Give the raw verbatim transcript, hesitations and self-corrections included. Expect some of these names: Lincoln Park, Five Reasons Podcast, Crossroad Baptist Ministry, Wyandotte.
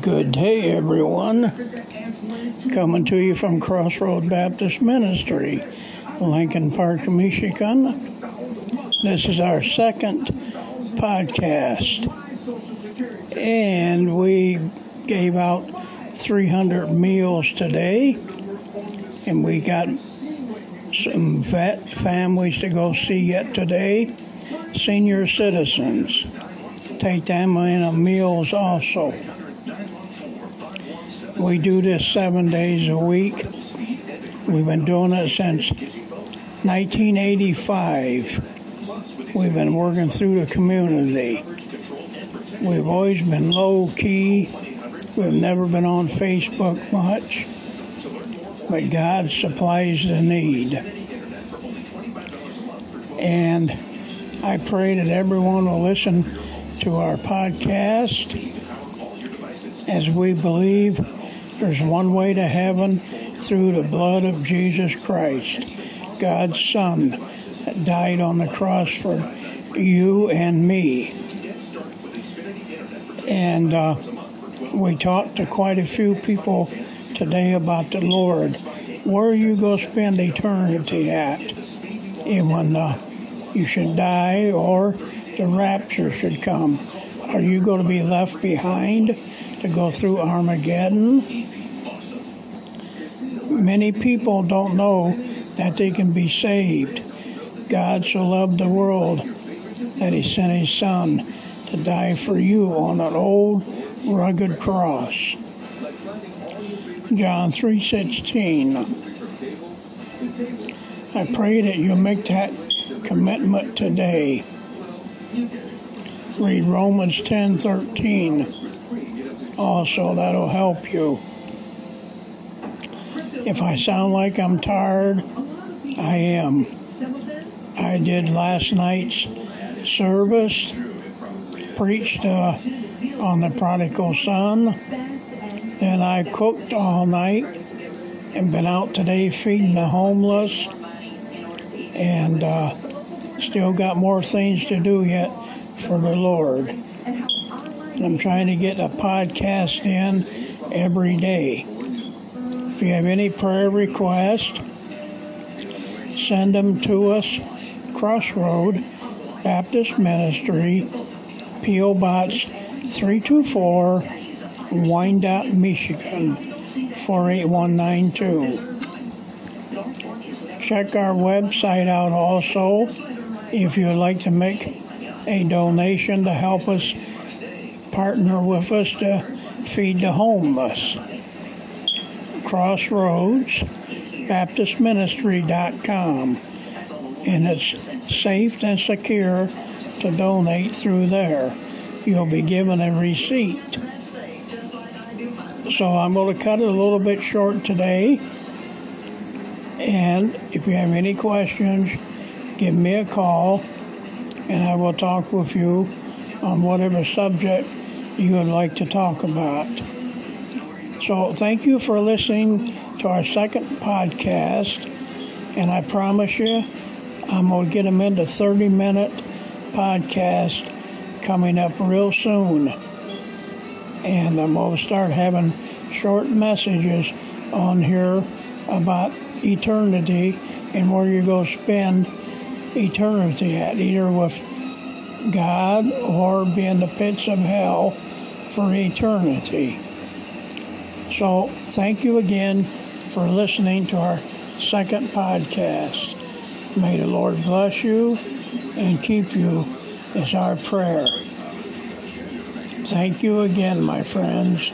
Good day, everyone. Coming to you from Crossroad Baptist Ministry, Lincoln Park, Michigan. This is our second podcast, and we gave out three hundred meals today, and we got some vet families to go see yet today, senior citizens. Take them in a meals also. We do this seven days a week. We've been doing it since nineteen eighty-five. We've been working through the community. We've always been low-key. We've never been on Facebook much. But God supplies the need. And I pray that everyone will listen to our podcast, as we believe there's one way to heaven through the blood of Jesus Christ, God's Son, that died on the cross for you and me. And uh, we talked to quite a few people today about the Lord. Where are you going to spend eternity at? And when uh, you should die or the rapture should come. Are you going to be left behind to go through Armageddon? Many people don't know that they can be saved. God so loved the world that he sent his son to die for you on an old, rugged cross. John three sixteen. I pray that you make that commitment today. Read Romans ten thirteen. Also, that'll help you. If I sound like I'm tired, I am. I did last night's service, preached uh, on the prodigal son, then I cooked all night and been out today feeding the homeless, and uh, still got more things to do yet for the Lord. And I'm trying to get a podcast in every day. If you have any prayer requests, send them to us, Crossroad Baptist Ministry, P O Box three two four, Wyandotte, Michigan, four eight one nine two. Check our website out also. If you'd like to make a donation to help us, partner with us to feed the homeless, crossroads baptist ministry dot com. And it's safe and secure to donate through there. You'll be given a receipt. So I'm going to cut it a little bit short today. And if you have any questions, give me a call, and I will talk with you on whatever subject you would like to talk about. So thank you for listening to our second podcast, and I promise you I'm going to get them into thirty-minute podcast coming up real soon. And I'm going to start having short messages on here about eternity and where you go spend eternity at, either with God or be in the pits of hell for eternity. So thank you again for listening to our second podcast. May the Lord bless you and keep you is our prayer. Thank you again, my friends.